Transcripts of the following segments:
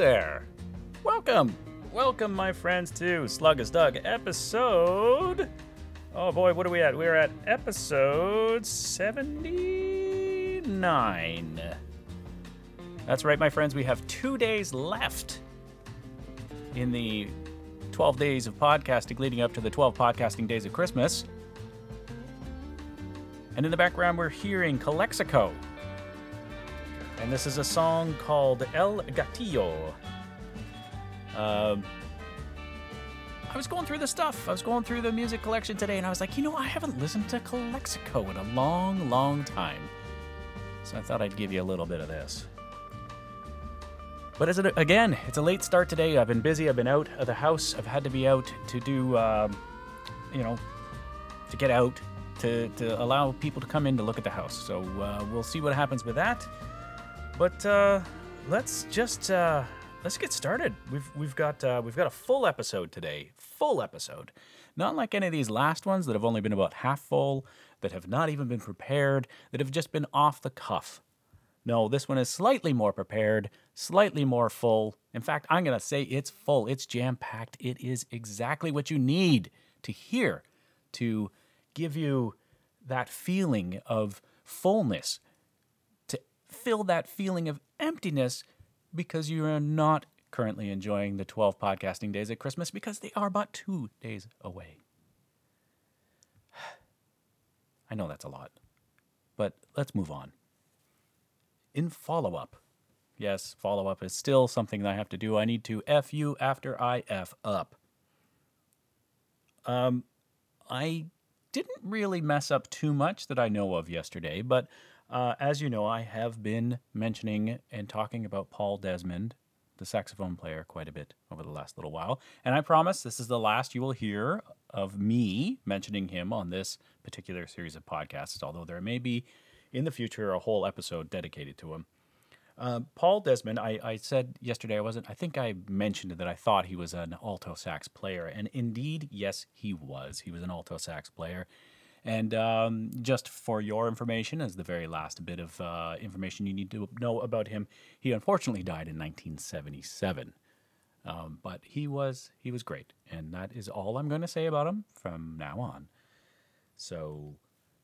there. Welcome, my friends, to Slug is Doug episode... Oh boy, what are we at? We're at episode 79. That's right, my friends, we have 2 days left in the 12 days of podcasting leading up to the 12 podcasting days of Christmas. And in the background, we're hearing Calexico. And this is a song called El Gatillo. I was going through the stuff. I was going through the music collection today, and I was like, you know, I haven't listened to Calexico in a long, long time. So I thought I'd give you a little bit of this. But again, it's a late start today. I've been busy. I've been out of the house. I've had to be out to do, to get out, to allow people to come in to look at the house. So we'll see what happens with that. But let's get started. We've got a full episode today. Full episode. Not like any of these last ones that have only been about half full, that have not even been prepared, that have just been off the cuff. No, this one is slightly more prepared, slightly more full. In fact, I'm going to say it's full. It's jam-packed. It is exactly what you need to hear to give you that feeling of fullness, to fill that feeling of emptiness, because you are not currently enjoying the 12 podcasting days at Christmas, because they are but 2 days away. I know that's a lot, but let's move on. In follow-up. Yes, follow-up is still something that I have to do. I need to F you after I F up. I didn't really mess up too much that I know of yesterday, but as you know, I have been mentioning and talking about Paul Desmond, the saxophone player, quite a bit over the last little while. And I promise this is the last you will hear of me mentioning him on this particular series of podcasts, although there may be in the future a whole episode dedicated to him. Paul Desmond, I said yesterday, I think I mentioned that I thought he was an alto sax player, and indeed, yes, he was. He was an alto sax player. And just for your information, as the very last bit of information you need to know about him, he unfortunately died in 1977. But he was great, and that is all I'm going to say about him from now on. So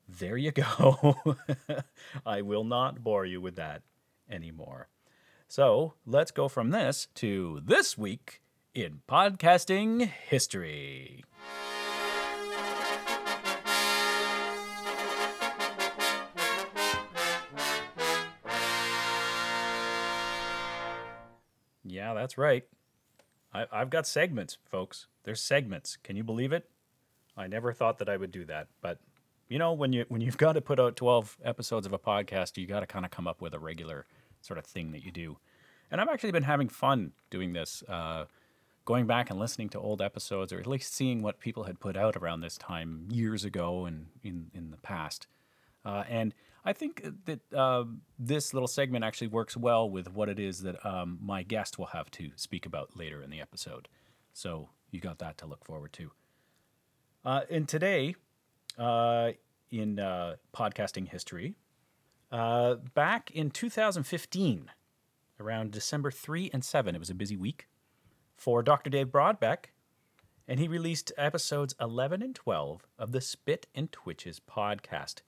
there you go. I will not bore you with that anymore. So let's go from this to this week in podcasting history. Yeah, that's right. I've got segments, folks. There's segments. Can you believe it? I never thought that I would do that. But, you know, when you've got to put out 12 episodes of a podcast, you got to kind of come up with a regular sort of thing that you do. And I've actually been having fun doing this, going back and listening to old episodes, or at least seeing what people had put out around this time years ago and in the past. And I think that this little segment actually works well with what it is that my guest will have to speak about later in the episode. So you got that to look forward to. And today, in podcasting history, back in 2015, around December 3 and 7, it was a busy week for Dr. Dave Brodbeck, and he released episodes 11 and 12 of the Spit and Twitches podcast.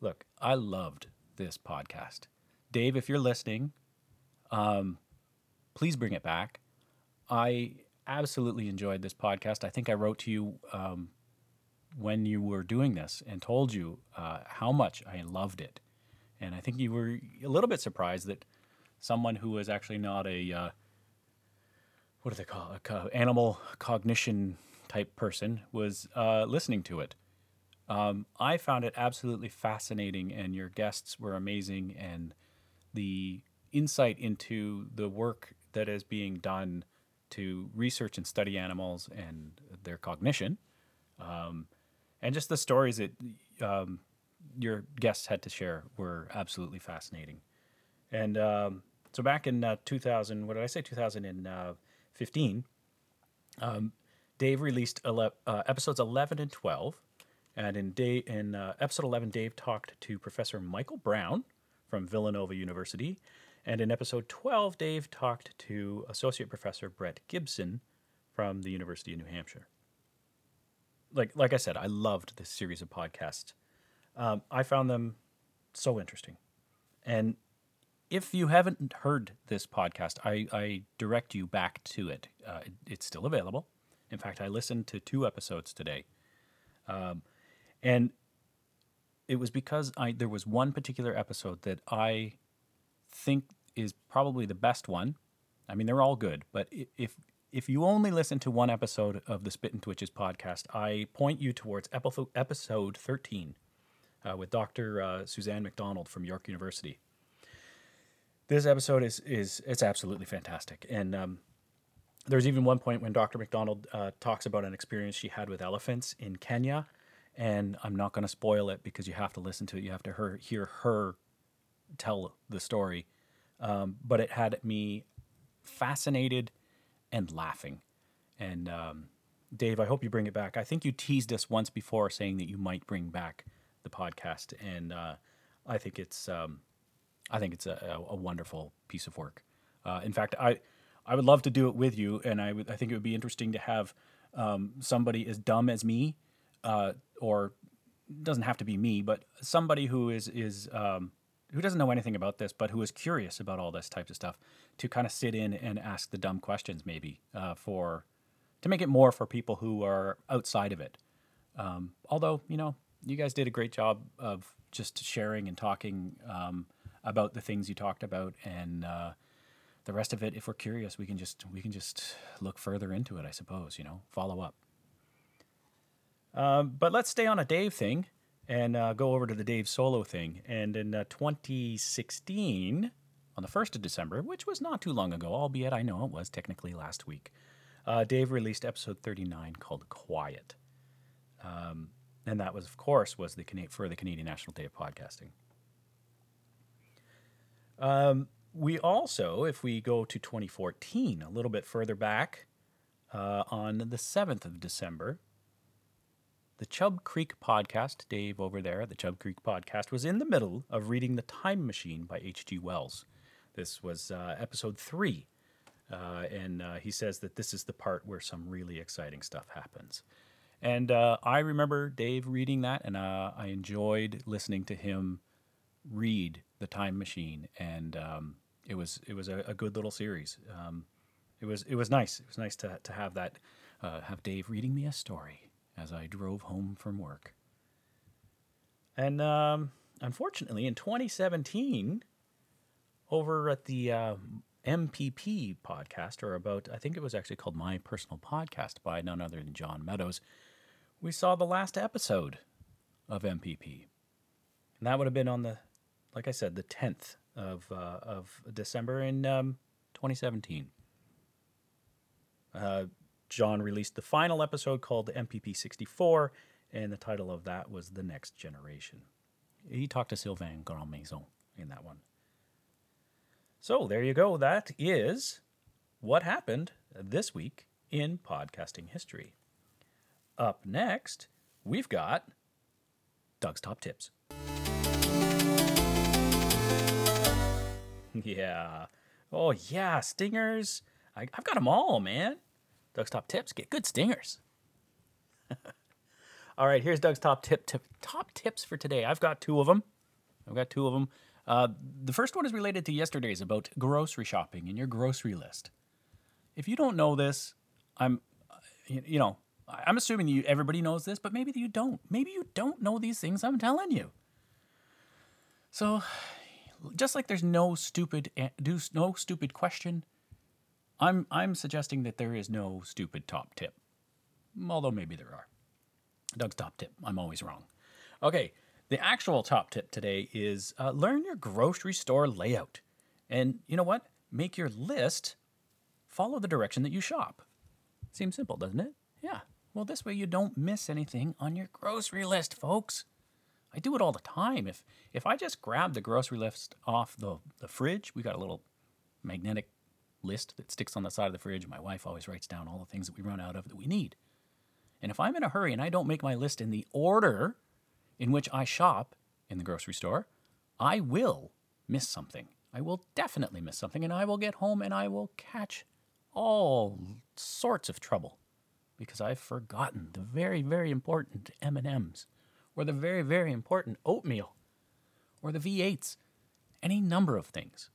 Look, I loved this podcast. Dave, if you're listening, please bring it back. I absolutely enjoyed this podcast. I think I wrote to you when you were doing this and told you how much I loved it. And I think you were a little bit surprised that someone who was actually not a, what do they call it, animal cognition type person was listening to it. I found it absolutely fascinating, and your guests were amazing, and the insight into the work that is being done to research and study animals and their cognition, and just the stories that your guests had to share were absolutely fascinating. And so back in 2015, Dave released episodes 11 and 12. And in episode 11, Dave talked to Professor Michael Brown from Villanova University And in episode 12, Dave talked to Associate Professor Brett Gibson from the University of New Hampshire. Like I said, I loved this series of podcasts. I found them so interesting. And if you haven't heard this podcast, I direct you back to it. It's still available. In fact, I listened to 2 episodes today. And it was because there was one particular episode that I think is probably the best one. I mean, they're all good, but if you only listen to one episode of the Spit and Twitches podcast, I point you towards episode 13 with Dr. Suzanne McDonald from York University. This episode it's absolutely fantastic. And there's even one point when Dr. McDonald talks about an experience she had with elephants in Kenya. And I'm not going to spoil it because you have to listen to it. You have to hear her tell the story. But it had me fascinated and laughing. And Dave, I hope you bring it back. I think you teased us once before saying that you might bring back the podcast. And I think it's a wonderful piece of work. In fact, I would love to do it with you. And I think it would be interesting to have somebody as dumb as me, or doesn't have to be me, but somebody who is who doesn't know anything about this, but who is curious about all this types of stuff, to kind of sit in and ask the dumb questions, maybe to make it more for people who are outside of it. Although, you guys did a great job of just sharing and talking about the things you talked about, and the rest of it, if we're curious, we can just look further into it, I suppose. Follow up. But let's stay on a Dave thing and go over to the Dave solo thing. And in 2016, on the 1st of December, which was not too long ago, albeit I know it was technically last week, Dave released episode 39 called Quiet. And that was, of course, for the Canadian National Day of Podcasting. We also, if we go to 2014, a little bit further back, on the 7th of December, the Chub Creek Podcast, Dave over there at the Chub Creek Podcast, was in the middle of reading The Time Machine by H.G. Wells. This was episode 3, and he says that this is the part where some really exciting stuff happens. And I remember Dave reading that, and I enjoyed listening to him read The Time Machine, and it was a good little series. It was nice. It was nice to have that, have Dave reading me a story as I drove home from work. And unfortunately, in 2017, over at the MPP podcast, I think it was actually called My Personal Podcast by none other than John Meadows, we saw the last episode of MPP. And that would have been on the 10th of December in 2017. John released the final episode called MPP 64, and the title of that was The Next Generation. He talked to Sylvain Grandmaison in that one. So there you go. That is what happened this week in podcasting history. Up next, we've got Doug's Top Tips. Yeah. Oh, yeah. Stingers. I've got them all, man. Doug's Top Tips, get good stingers. All right, here's Doug's top tips for today. I've got two of them. The first one is related to yesterday's about grocery shopping and your grocery list. If you don't know this, I'm assuming everybody knows this, but maybe you don't. Maybe you don't know these things I'm telling you. So, just like there's no stupid question, I'm suggesting that there is no stupid top tip, although maybe there are. Doug's top tip. I'm always wrong. Okay, the actual top tip today is learn your grocery store layout. And you know what? Make your list follow the direction that you shop. Seems simple, doesn't it? Yeah. Well, this way you don't miss anything on your grocery list, folks. I do it all the time. If I just grab the grocery list off the fridge, we got a little magnetic list that sticks on the side of the fridge. My wife always writes down all the things that we run out of that we need. And if I'm in a hurry and I don't make my list in the order in which I shop in the grocery store, I will miss something. I will definitely miss something, and I will get home and I will catch all sorts of trouble because I've forgotten the very, very important M&Ms or the very, very important oatmeal or the V8s, any number of things.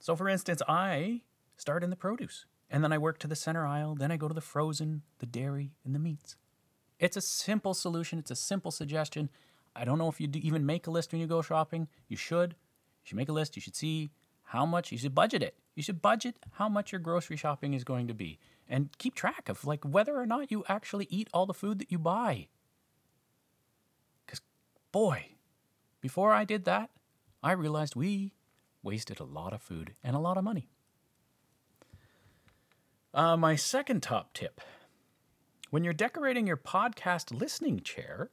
So, for instance, I start in the produce, and then I work to the center aisle, then I go to the frozen, the dairy, and the meats. It's a simple solution. It's a simple suggestion. I don't know if you even make a list when you go shopping. You should. You should make a list. You should see how much. You should budget it. You should budget how much your grocery shopping is going to be and keep track of like whether or not you actually eat all the food that you buy. Because, boy, before I did that, I realized we wasted a lot of food and a lot of money. My second top tip. When you're decorating your podcast listening chair,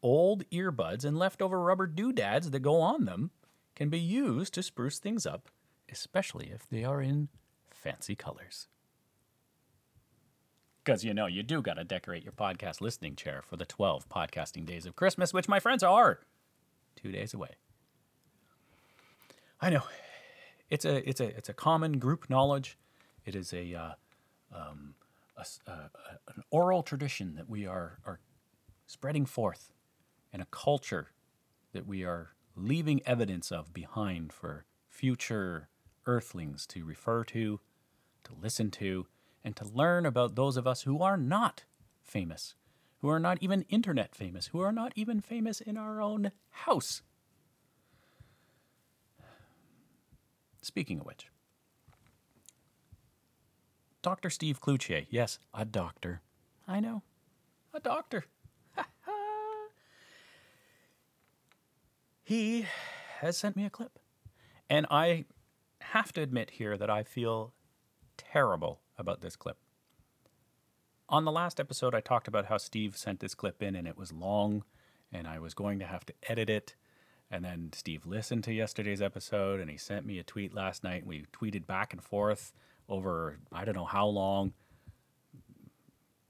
old earbuds and leftover rubber doodads that go on them can be used to spruce things up, especially if they are in fancy colors. Because, you know, you do got to decorate your podcast listening chair for the 12 podcasting days of Christmas, which, my friends, are 2 days away. I know. It's a common group knowledge. It is an oral tradition that we are spreading forth, and a culture that we are leaving evidence of behind for future earthlings to refer to listen to, and to learn about those of us who are not famous, who are not even internet famous, who are not even famous in our own house. Speaking of which, Dr. Steve Cloutier, yes, a doctor. I know, a doctor. He has sent me a clip. And I have to admit here that I feel terrible about this clip. On the last episode, I talked about how Steve sent this clip in, and it was long, and I was going to have to edit it. And then Steve listened to yesterday's episode, and he sent me a tweet last night, and we tweeted back and forth over, I don't know how long,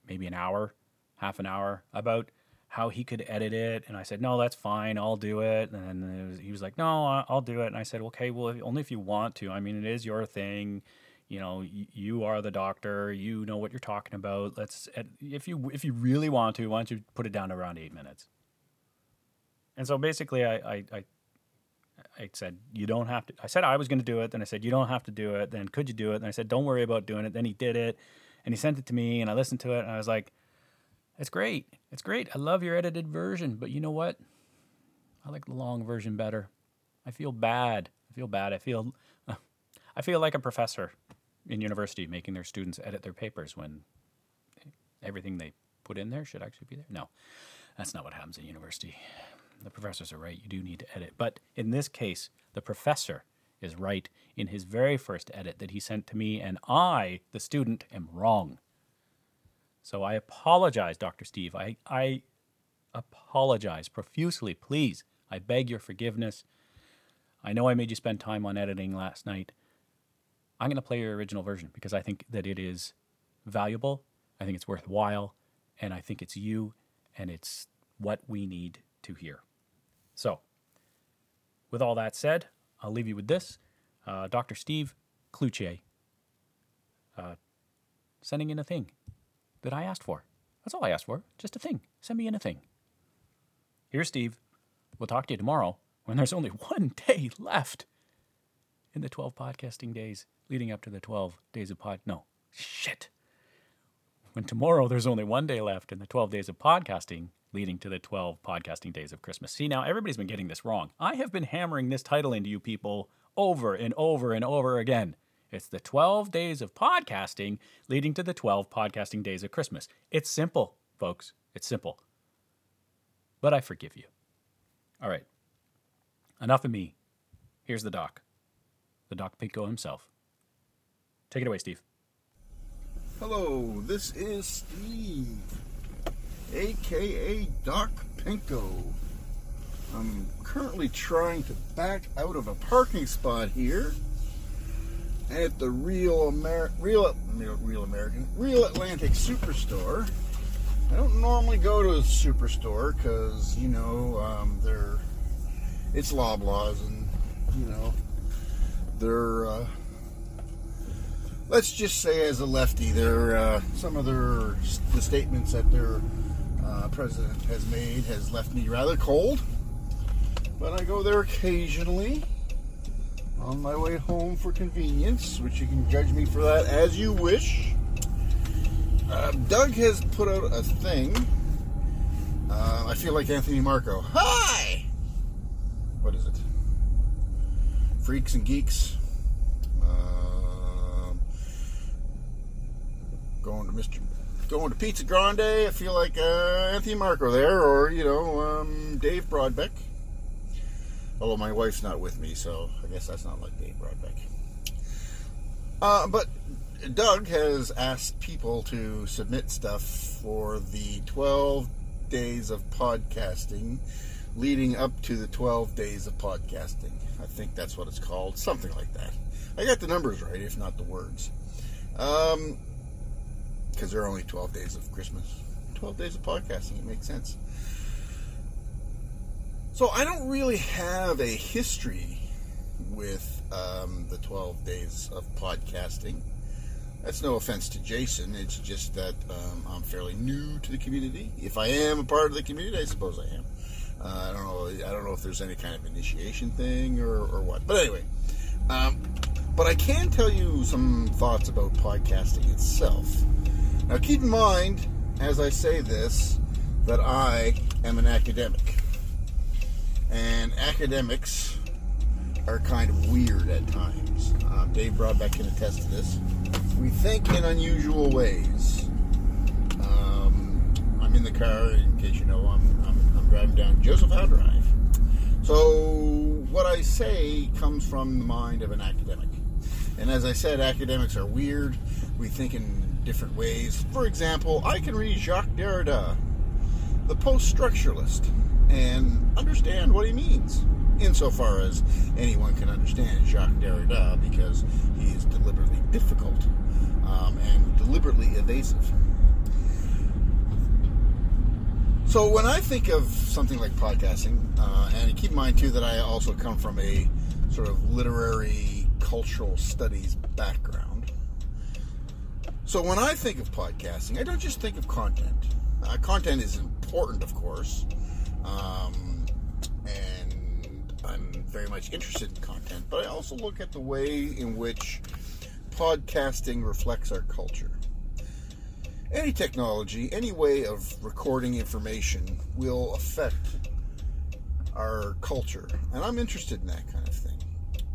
maybe an hour, half an hour, about how he could edit it, and I said, no, that's fine, I'll do it, and then he was like, no, I'll do it, and I said, okay, well, only if you want to. I mean, it is your thing, you know, you are the doctor, you know what you're talking about, if you really want to, why don't you put it down to around 8 minutes? And so basically, I said, you don't have to, I said I was going to do it, then I said, you don't have to do it, then could you do it, and I said, don't worry about doing it, then he did it, and he sent it to me, and I listened to it, and I was like, it's great. It's great. I love your edited version, but you know what? I like the long version better. I feel bad. I feel like a professor in university making their students edit their papers when everything they put in there should actually be there. No, that's not what happens at university. The professors are right. You do need to edit. But in this case, the professor is right in his very first edit that he sent to me, and I, the student, am wrong. So I apologize, Dr. Steve. I apologize profusely. Please, I beg your forgiveness. I know I made you spend time on editing last night. I'm going to play your original version because I think that it is valuable. I think it's worthwhile. And I think it's you and it's what we need to hear. So with all that said, I'll leave you with this. Dr. Steve Cloutier sending in a thing that I asked for. That's all I asked for. Just a thing. Send me in a thing. Here's Steve. We'll talk to you tomorrow when there's only one day left in the 12 podcasting days leading up to the 12 days of pod... No. Shit. When tomorrow there's only one day left in the 12 days of podcasting leading to the 12 podcasting days of Christmas. See, now everybody's been getting this wrong. I have been hammering this title into you people over and over and over again. It's the 12 days of podcasting leading to the 12 podcasting days of Christmas. It's simple, folks. It's simple. But I forgive you. All right. Enough of me. Here's the doc. The Doc Pinko himself. Take it away, Steve. Hello, this is Steve, a.k.a. Doc Pinko. I'm currently trying to back out of a parking spot here at the Real Atlantic Superstore. I don't normally go to a superstore because, you know, it's Loblaws and, you know, Let's just say, as a lefty, some of the statements that their president has made has left me rather cold. But I go there occasionally on my way home for convenience, which you can judge me for that as you wish. Doug has put out a thing. I feel like Anthony Marco. Hi! What is it? Freaks and Geeks. Going to Pizza Grande. I feel like Anthony Marco there, or Dave Brodbeck. Although my wife's not with me, so I guess that's not like Dave Brodbeck. But Doug has asked people to submit stuff for the 12 days of podcasting, leading up to the 12 days of podcasting. I think that's what it's called, something like that. I got the numbers right, if not the words. Because there are only 12 days of Christmas. 12 days of podcasting, it makes sense. So I don't really have a history with the 12 days of podcasting. That's no offense to Jason, it's just that I'm fairly new to the community. If I am a part of the community, I suppose I am. I don't know if there's any kind of initiation thing or what. But anyway, but I can tell you some thoughts about podcasting itself. Now, keep in mind, as I say this, that I am an academic. And academics are kind of weird at times. Dave Brodbeck can attest to this. We think in unusual ways. I'm in the car, in case you know, I'm driving down Joseph Howe Drive. So, what I say comes from the mind of an academic. And as I said, academics are weird. We think in different ways. For example, I can read Jacques Derrida, the post-structuralist, and understand what he means, insofar as anyone can understand Jacques Derrida, because he is deliberately difficult and deliberately evasive. So when I think of something like podcasting, and keep in mind too that I also come from a sort of literary cultural studies background. So when I think of podcasting, I don't just think of content. Content is important, of course, and I'm very much interested in content, but I also look at the way in which podcasting reflects our culture. Any technology, any way of recording information will affect our culture, and I'm interested in that kind of thing.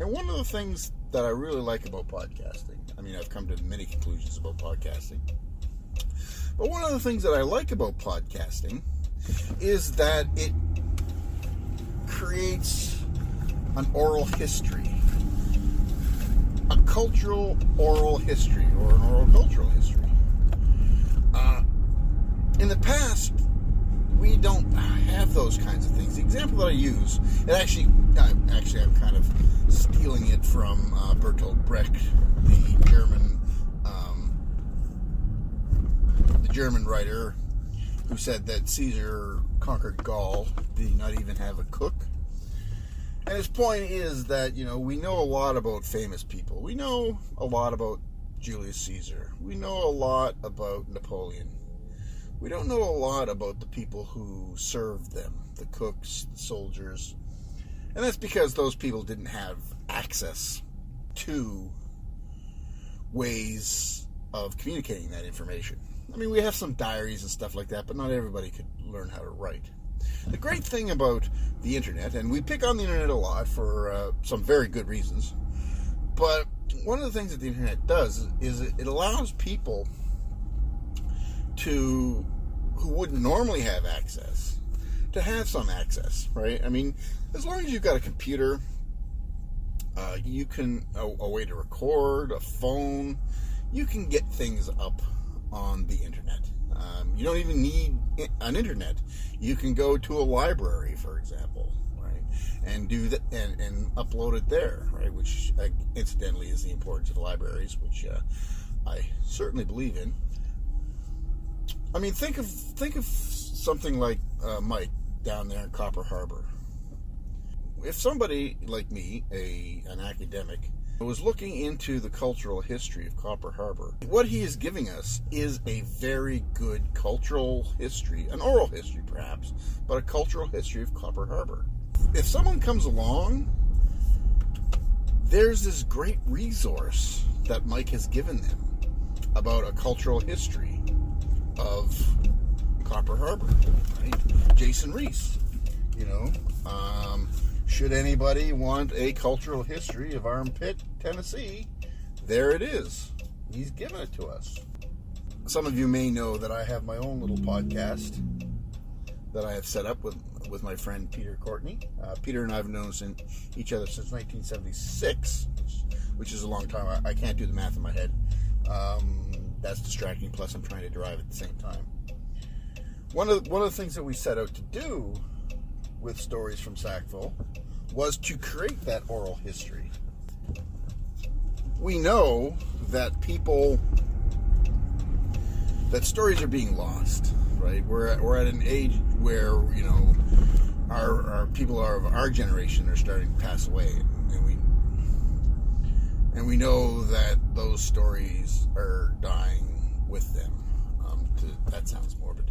And one of the things that I really like about podcasting, I mean, I've come to many conclusions about podcasting, but one of the things that I like about podcasting is that it creates an oral history, a cultural oral history, or an oral cultural history. In the past, we don't have those kinds of things. The example that I use, I'm kind of stealing it from Bertolt Brecht, the German writer who said that Caesar conquered Gaul, did he not even have a cook? And his point is that, we know a lot about famous people. We know a lot about Julius Caesar. We know a lot about Napoleon. We don't know a lot about the people who served them, the cooks, the soldiers. And that's because those people didn't have access to ways of communicating that information. I mean, we have some diaries and stuff like that, but not everybody could learn how to write. The great thing about the internet, and we pick on the internet a lot for some very good reasons, but one of the things that the internet does is it allows people who wouldn't normally have access to have some access, right? I mean, as long as you've got a computer, you can, a way to record, a phone, you can get things up on the internet. You don't even need an internet. You can go to a library, for example, right, and do that and upload it there, right? Which, incidentally, is the importance of libraries, which I certainly believe in. I mean, think of something like Mike down there in Copper Harbor. If somebody like me, an academic, I was looking into the cultural history of Copper Harbor. What he is giving us is a very good cultural history, an oral history perhaps, but a cultural history of Copper Harbor. If someone comes along, there's this great resource that Mike has given them about a cultural history of Copper Harbor, right? Jason Reese, you know. Should anybody want a cultural history of Armpit, Tennessee, there it is. He's given it to us. Some of you may know that I have my own little podcast that I have set up with my friend Peter Courtney. Peter and I have known each other since 1976, which is a long time. I can't do the math in my head. That's distracting, plus I'm trying to derive at the same time. One of the things that we set out to do with Stories from Sackville was to create that oral history. We know that stories are being lost, right? We're at an age where, you know, our people of our generation are starting to pass away, and we know that those stories are dying with them. That sounds morbid.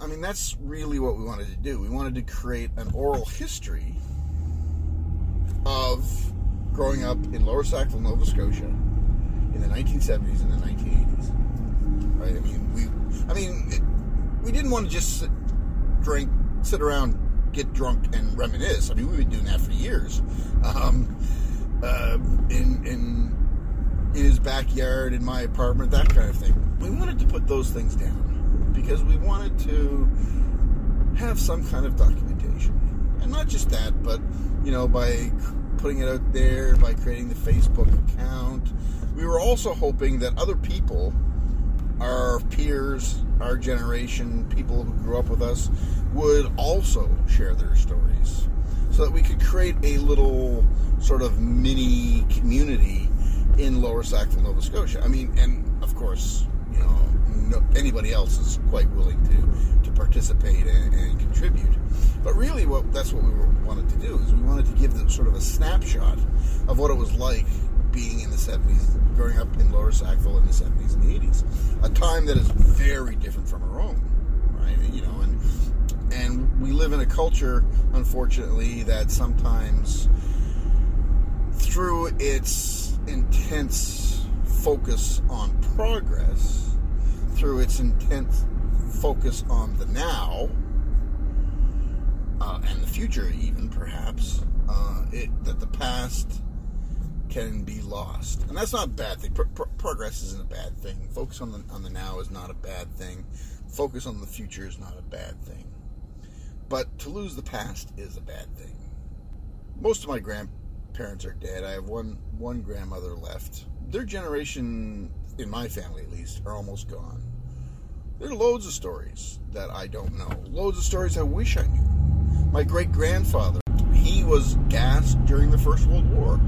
I mean, that's really what we wanted to do. We wanted to create an oral history of growing up in Lower Sackville, Nova Scotia, in the 1970s and the 1980s. Right? I mean, we didn't want to just sit around, get drunk, and reminisce. I mean, we've been doing that for years. In his backyard, in my apartment, that kind of thing. We wanted to put those things down, because we wanted to have some kind of documentation. And not just that, but, you know, by putting it out there, by creating the Facebook account, we were also hoping that other people, our peers, our generation, people who grew up with us, would also share their stories, so that we could create a little sort of mini community in Lower Sackville, Nova Scotia. I mean, and of course, you know, anybody else is quite willing to participate and contribute. But really, that's what we wanted to do, is we wanted to give them sort of a snapshot of what it was like being in the 70s, growing up in Lower Sackville in the 70s and the 80s. A time that is very different from our own, right? You know, and we live in a culture, unfortunately, that sometimes, through its intense focus on progress, through its intense focus on the now, and the future even, perhaps, that the past can be lost. And that's not a bad thing. Progress isn't a bad thing. Focus on the now is not a bad thing. Focus on the future is not a bad thing. But to lose the past is a bad thing. Most of my grandparents are dead. I have one grandmother left. Their generation, in my family at least, are almost gone. There are loads of stories that I don't know. Loads of stories I wish I knew. My great-grandfather, he was gassed during the First World War.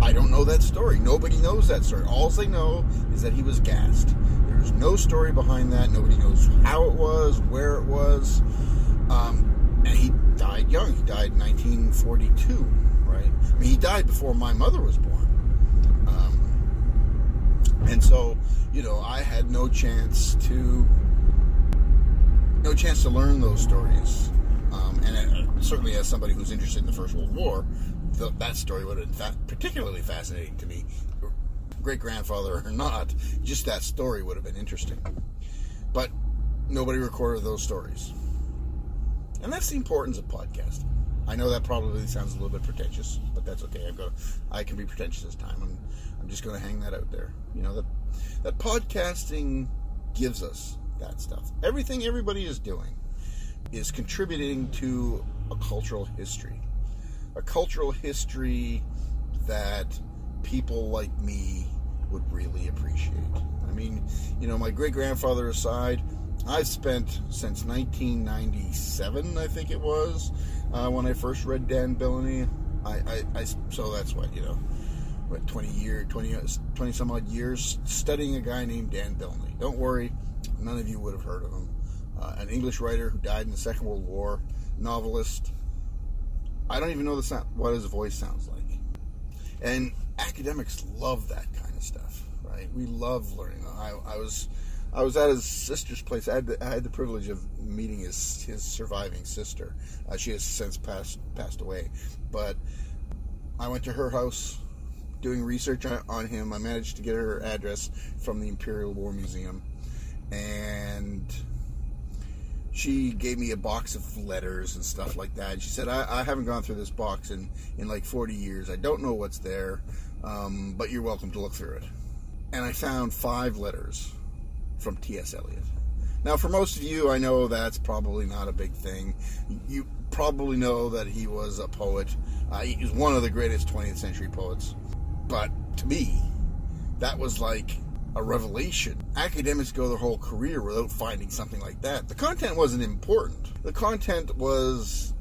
I don't know that story. Nobody knows that story. All they know is that he was gassed. There's no story behind that. Nobody knows how it was, where it was. And he died young. He died in 1942, right? I mean, he died before my mother was born. And so, you know, I had no chance to learn those stories. And certainly, as somebody who's interested in the First World War, that story would have been particularly fascinating to me. Great-grandfather or not, just that story would have been interesting. But nobody recorded those stories. And that's the importance of podcasting. I know that probably sounds a little bit pretentious, but that's okay. I can be pretentious this time. I'm just going to hang that out there. You know, that podcasting gives us that stuff. Everything everybody is doing is contributing to a cultural history that people like me would really appreciate. I mean, you know, my great-grandfather aside, I've spent since 1997, I think it was, when I first read Dan Billany. So that's what, you know, what, 20 some odd years studying a guy named Dan Billany. Don't worry, none of you would have heard of him. An English writer who died in the Second World War, novelist. I don't even know what his voice sounds like. And academics love that kind of stuff, right? We love learning. I was at his sister's place. I had the privilege of meeting his surviving sister. She has since passed away. But I went to her house doing research on him. I managed to get her address from the Imperial War Museum. And she gave me a box of letters and stuff like that. And she said, I haven't gone through this box in like 40 years. I don't know what's there, but you're welcome to look through it. And I found 5 letters from T.S. Eliot. Now, for most of you, I know that's probably not a big thing. You probably know that he was a poet. He was one of the greatest 20th century poets. But to me, that was like a revelation. Academics go their whole career without finding something like that. The content wasn't important. The content was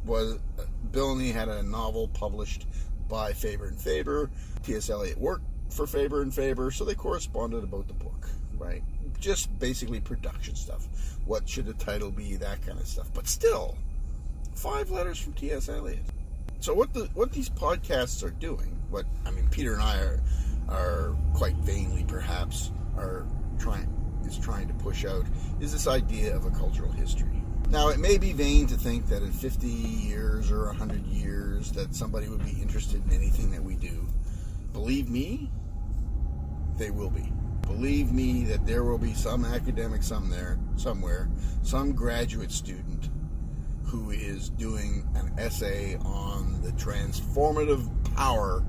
Billany had a novel published by Faber and Faber. T.S. Eliot worked for Faber and Faber, so they corresponded about the book, right? Just basically production stuff. What should the title be? That kind of stuff. But still, 5 letters from T.S. Eliot. So what these podcasts are doing? Peter and I are quite vainly, perhaps, trying to push out is this idea of a cultural history. Now, it may be vain to think that in 50 years or 100 years that somebody would be interested in anything that we do. Believe me, they will be. Believe me that there will be some academic somewhere, some graduate student who is doing an essay on the transformative power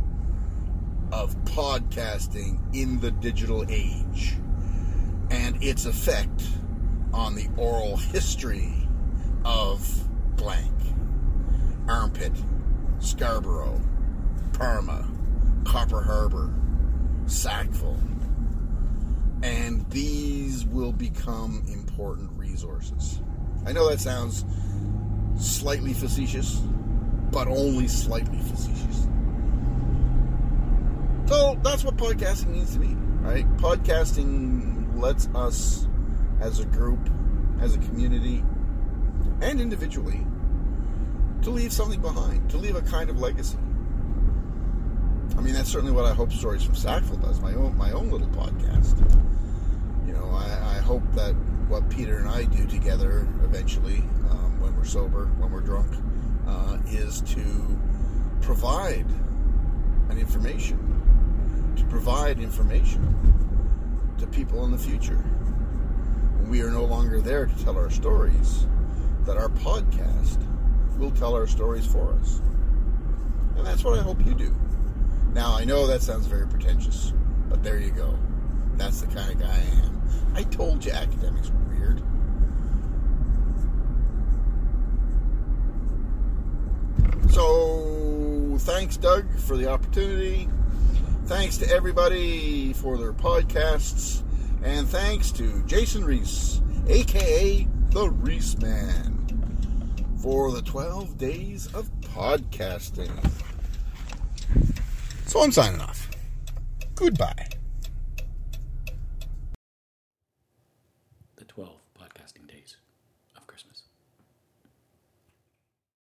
of podcasting in the digital age and its effect on the oral history of blank, Armpit, Scarborough, Parma, Copper Harbor, Sackville. And these will become important resources. I know that sounds slightly facetious, but only slightly facetious. So that's what podcasting needs to be, right? Podcasting lets us, as a group, as a community, and individually, to leave something behind, to leave a kind of legacy. I mean, that's certainly what I hope Stories from Sackville does, my own little podcast. You know, I hope that what Peter and I do together eventually, when we're sober, when we're drunk, is to provide information to people in the future. When we are no longer there to tell our stories, that our podcast will tell our stories for us. And that's what I hope you do. Now, I know that sounds very pretentious, but there you go. That's the kind of guy I am. I told you academics were weird. So, thanks, Doug, for the opportunity. Thanks to everybody for their podcasts. And thanks to Jason Reese, a.k.a. The Reese Man, for the 12 days of podcasting. So I'm signing off. Goodbye.